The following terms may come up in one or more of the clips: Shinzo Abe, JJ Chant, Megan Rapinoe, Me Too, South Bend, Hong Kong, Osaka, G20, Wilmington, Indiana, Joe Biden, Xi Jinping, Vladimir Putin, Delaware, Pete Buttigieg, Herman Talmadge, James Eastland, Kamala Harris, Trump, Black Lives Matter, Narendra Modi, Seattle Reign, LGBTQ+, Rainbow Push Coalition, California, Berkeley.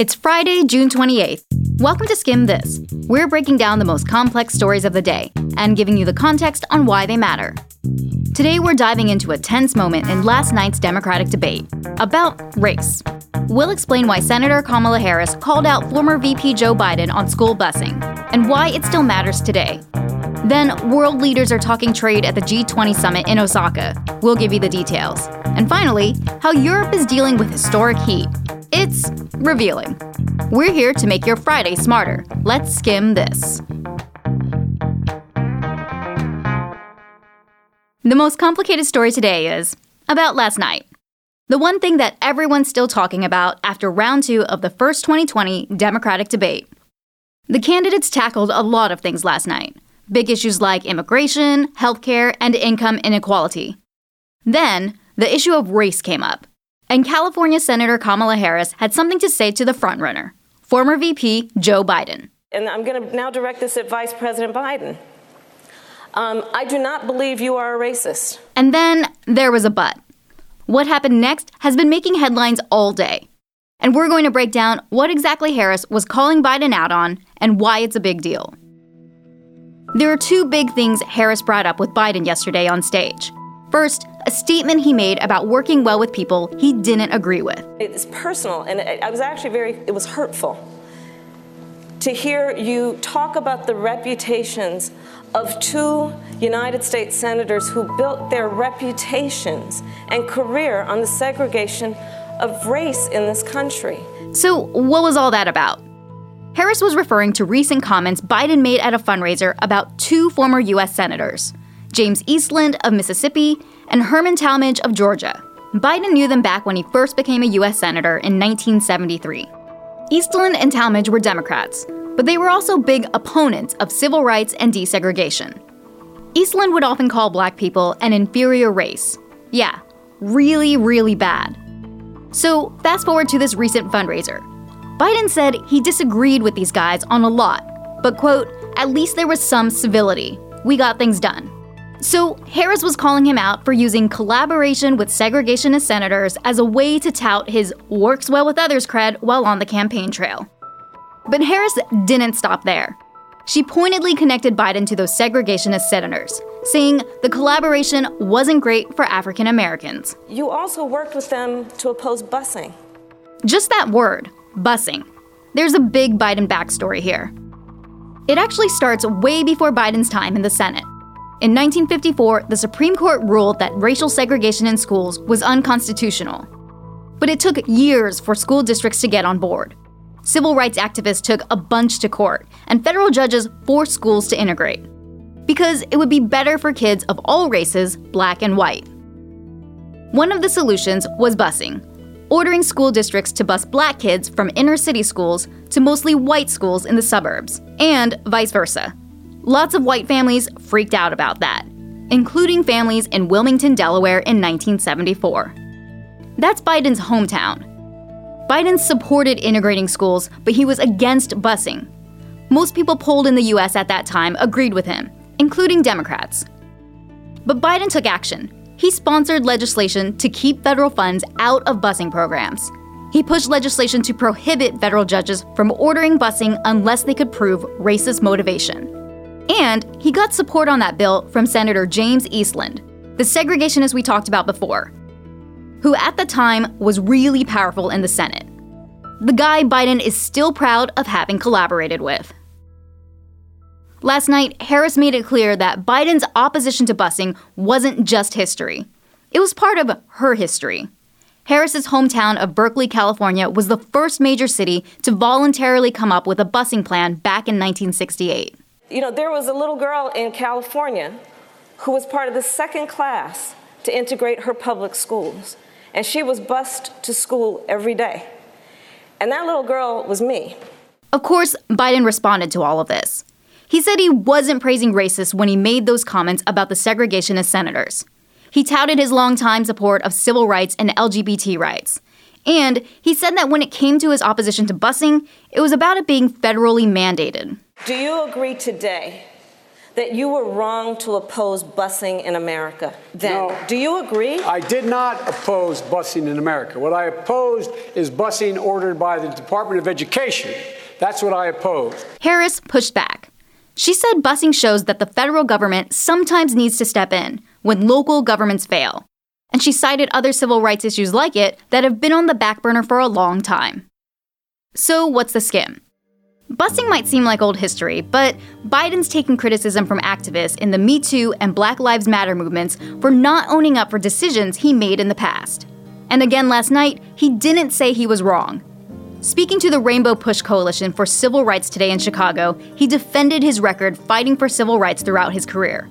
It's Friday, June 28th. Welcome to Skim This. We're breaking down the most complex stories of the day and giving you the context on why they matter. Today, we're diving into a tense moment in last night's Democratic debate about race. We'll explain why Senator Kamala Harris called out former VP Joe Biden on school busing and why it still matters today. Then, world leaders are talking trade at the G20 summit in Osaka. We'll give you the details. And finally, how Europe is dealing with historic heat. It's revealing. We're here to make your Friday smarter. Let's skim this. The most complicated story today is about last night. The one thing that everyone's still talking about after round two of the first 2020 Democratic debate. The candidates tackled a lot of things last night. Big issues like immigration, healthcare, and income inequality. Then, the issue of race came up. And California Senator Kamala Harris had something to say to the frontrunner, former VP Joe Biden. And I'm going to now direct this at Vice President Biden. I do not believe you are a racist. And then there was a but. What happened next has been making headlines all day. And we're going to break down what exactly Harris was calling Biden out on and why it's a big deal. There are two big things Harris brought up with Biden yesterday on stage. First, a statement he made about working well with people he didn't agree with. It's personal, and it was hurtful to hear you talk about the reputations of two United States senators who built their reputations and career on the segregation of race in this country. So what was all that about? Harris was referring to recent comments Biden made at a fundraiser about two former U.S. senators, James Eastland of Mississippi and Herman Talmadge of Georgia. Biden knew them back when he first became a U.S. senator in 1973. Eastland and Talmadge were Democrats, but they were also big opponents of civil rights and desegregation. Eastland would often call Black people an inferior race. Yeah, really, really bad. So fast forward to this recent fundraiser. Biden said he disagreed with these guys on a lot, but quote, at least there was some civility. We got things done. So Harris was calling him out for using collaboration with segregationist senators as a way to tout his works well with others cred while on the campaign trail. But Harris didn't stop there. She pointedly connected Biden to those segregationist senators, saying the collaboration wasn't great for African Americans. You also worked with them to oppose busing. Just that word, busing. There's a big Biden backstory here. It actually starts way before Biden's time in the Senate. In 1954, the Supreme Court ruled that racial segregation in schools was unconstitutional. But it took years for school districts to get on board. Civil rights activists took a bunch to court, and federal judges forced schools to integrate. Because it would be better for kids of all races, Black and white. One of the solutions was busing, ordering school districts to bus Black kids from inner city schools to mostly white schools in the suburbs, and vice versa. Lots of white families freaked out about that, including families in Wilmington, Delaware in 1974. That's Biden's hometown. Biden supported integrating schools, but he was against busing. Most people polled in the U.S. at that time agreed with him, including Democrats. But Biden took action. He sponsored legislation to keep federal funds out of busing programs. He pushed legislation to prohibit federal judges from ordering busing unless they could prove racist motivation. And he got support on that bill from Senator James Eastland, the segregationist we talked about before, who at the time was really powerful in the Senate. The guy Biden is still proud of having collaborated with. Last night, Harris made it clear that Biden's opposition to busing wasn't just history. It was part of her history. Harris's hometown of Berkeley, California was the first major city to voluntarily come up with a busing plan back in 1968. You know, there was a little girl in California who was part of the second class to integrate her public schools. And she was bused to school every day. And that little girl was me. Of course, Biden responded to all of this. He said he wasn't praising racists when he made those comments about the segregationist senators. He touted his longtime support of civil rights and LGBT rights. And he said that when it came to his opposition to busing, it was about it being federally mandated. Do you agree today that you were wrong to oppose busing in America then. No, do you agree? I did not oppose busing in America. What I opposed is busing ordered by the Department of Education. That's what I opposed. Harris pushed back. She said busing shows that the federal government sometimes needs to step in when local governments fail. And she cited other civil rights issues like it that have been on the back burner for a long time. So what's the skim? Busing might seem like old history, but Biden's taken criticism from activists in the Me Too and Black Lives Matter movements for not owning up for decisions he made in the past. And again last night, he didn't say he was wrong. Speaking to the Rainbow Push Coalition for Civil Rights today in Chicago, he defended his record fighting for civil rights throughout his career.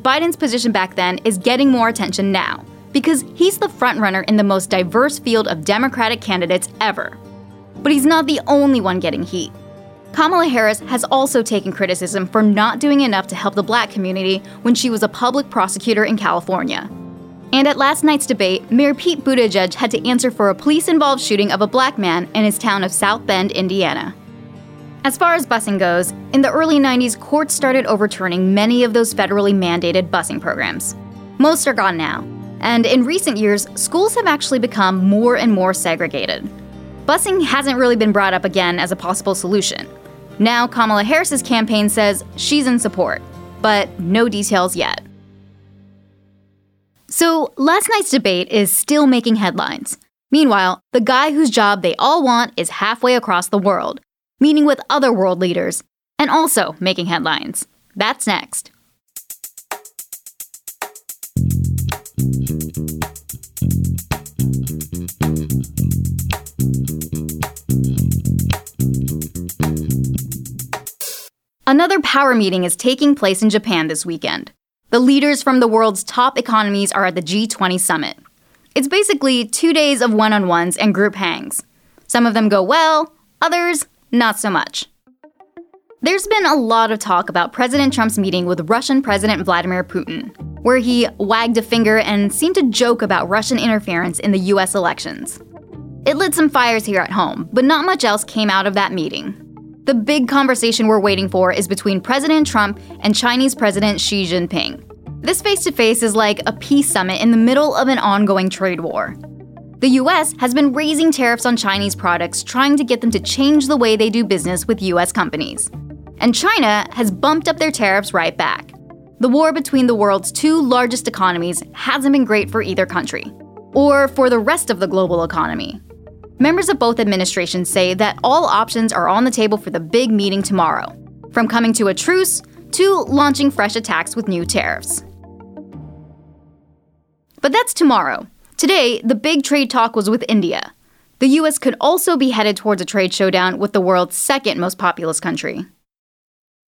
Biden's position back then is getting more attention now, because he's the frontrunner in the most diverse field of Democratic candidates ever. But he's not the only one getting heat. Kamala Harris has also taken criticism for not doing enough to help the Black community when she was a public prosecutor in California. And at last night's debate, Mayor Pete Buttigieg had to answer for a police-involved shooting of a Black man in his town of South Bend, Indiana. As far as busing goes, in the early 90s, courts started overturning many of those federally mandated busing programs. Most are gone now. And in recent years, schools have actually become more and more segregated. Busing hasn't really been brought up again as a possible solution. Now Kamala Harris's campaign says she's in support, but no details yet. So last night's debate is still making headlines. Meanwhile, the guy whose job they all want is halfway across the world, meeting with other world leaders, and also making headlines. That's next. Another power meeting is taking place in Japan this weekend. The leaders from the world's top economies are at the G20 summit. It's basically 2 days of one-on-ones and group hangs. Some of them go well, others not so much. There's been a lot of talk about President Trump's meeting with Russian President Vladimir Putin, where he wagged a finger and seemed to joke about Russian interference in the US elections. It lit some fires here at home, but not much else came out of that meeting. The big conversation we're waiting for is between President Trump and Chinese President Xi Jinping. This face-to-face is like a peace summit in the middle of an ongoing trade war. The US has been raising tariffs on Chinese products, trying to get them to change the way they do business with US companies. And China has bumped up their tariffs right back. The war between the world's two largest economies hasn't been great for either country, or for the rest of the global economy. Members of both administrations say that all options are on the table for the big meeting tomorrow, from coming to a truce to launching fresh attacks with new tariffs. But that's tomorrow. Today, the big trade talk was with India. The US could also be headed towards a trade showdown with the world's second most populous country.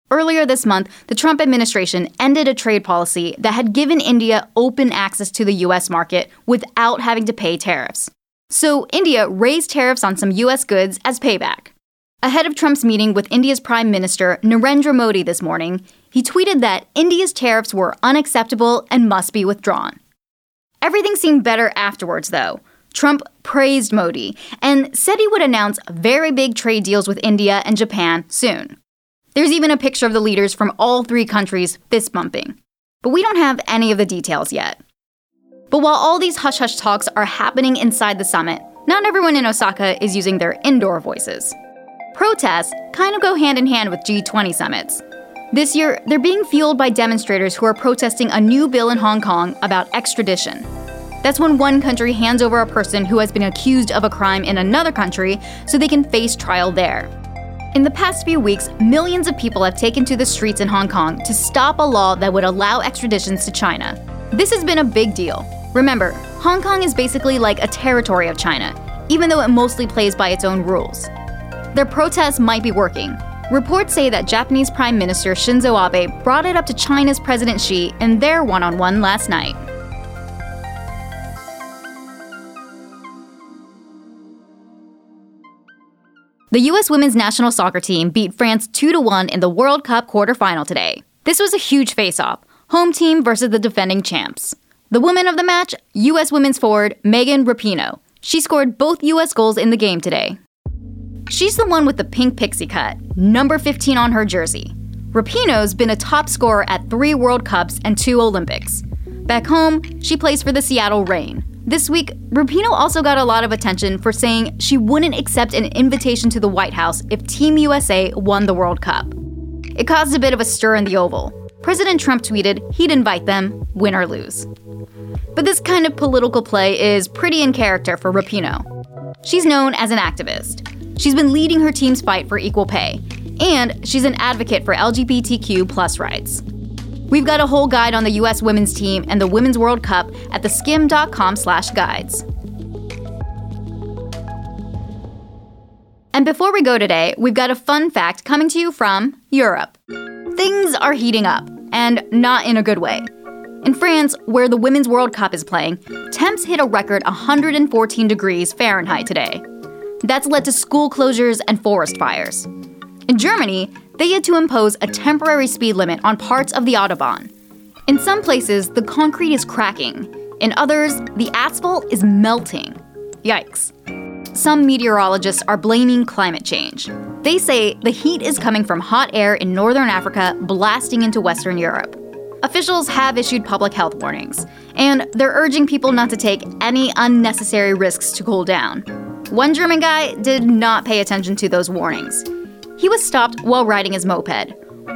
Earlier this month, the Trump administration ended a trade policy that had given India open access to the US market without having to pay tariffs. So India raised tariffs on some U.S. goods as payback. Ahead of Trump's meeting with India's Prime Minister Narendra Modi this morning, he tweeted that India's tariffs were unacceptable and must be withdrawn. Everything seemed better afterwards, though. Trump praised Modi and said he would announce very big trade deals with India and Japan soon. There's even a picture of the leaders from all three countries fist-bumping. But we don't have any of the details yet. But while all these hush-hush talks are happening inside the summit, not everyone in Osaka is using their indoor voices. Protests kind of go hand-in-hand with G20 summits. This year, they're being fueled by demonstrators who are protesting a new bill in Hong Kong about extradition. That's when one country hands over a person who has been accused of a crime in another country so they can face trial there. In the past few weeks, millions of people have taken to the streets in Hong Kong to stop a law that would allow extraditions to China. This has been a big deal. Remember, Hong Kong is basically like a territory of China, even though it mostly plays by its own rules. Their protests might be working. Reports say that Japanese Prime Minister Shinzo Abe brought it up to China's President Xi in their one-on-one last night. The U.S. women's national soccer team beat France 2-1 in the World Cup quarterfinal today. This was a huge face-off, home team versus the defending champs. The woman of the match, U.S. women's forward Megan Rapinoe. She scored both U.S. goals in the game today. She's the one with the pink pixie cut, number 15 on her jersey. Rapinoe's been a top scorer at 3 World Cups and 2 Olympics. Back home, she plays for the Seattle Reign. This week, Rapinoe also got a lot of attention for saying she wouldn't accept an invitation to the White House if Team USA won the World Cup. It caused a bit of a stir in the Oval. President Trump tweeted he'd invite them, win or lose. But this kind of political play is pretty in character for Rapinoe. She's known as an activist. She's been leading her team's fight for equal pay, and she's an advocate for LGBTQ+ rights. We've got a whole guide on the U.S. women's team and the Women's World Cup at theskim.com/guides. And before we go today, we've got a fun fact coming to you from Europe. Things are heating up, and not in a good way. In France, where the Women's World Cup is playing, temps hit a record 114 degrees Fahrenheit today. That's led to school closures and forest fires. In Germany, they had to impose a temporary speed limit on parts of the Autobahn. In some places, the concrete is cracking. In others, the asphalt is melting. Yikes. Some meteorologists are blaming climate change. They say the heat is coming from hot air in northern Africa blasting into Western Europe. Officials have issued public health warnings, and they're urging people not to take any unnecessary risks to cool down. One German guy did not pay attention to those warnings. He was stopped while riding his moped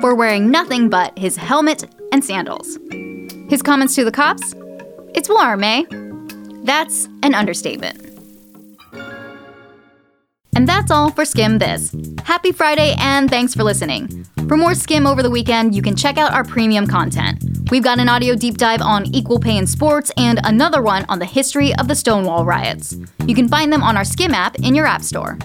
for wearing nothing but his helmet and sandals. His comments to the cops? It's warm, eh? That's an understatement. And that's all for Skim This. Happy Friday, and thanks for listening. For more Skim over the weekend, you can check out our premium content. We've got an audio deep dive on equal pay in sports and another one on the history of the Stonewall riots. You can find them on our Skim app in your app store.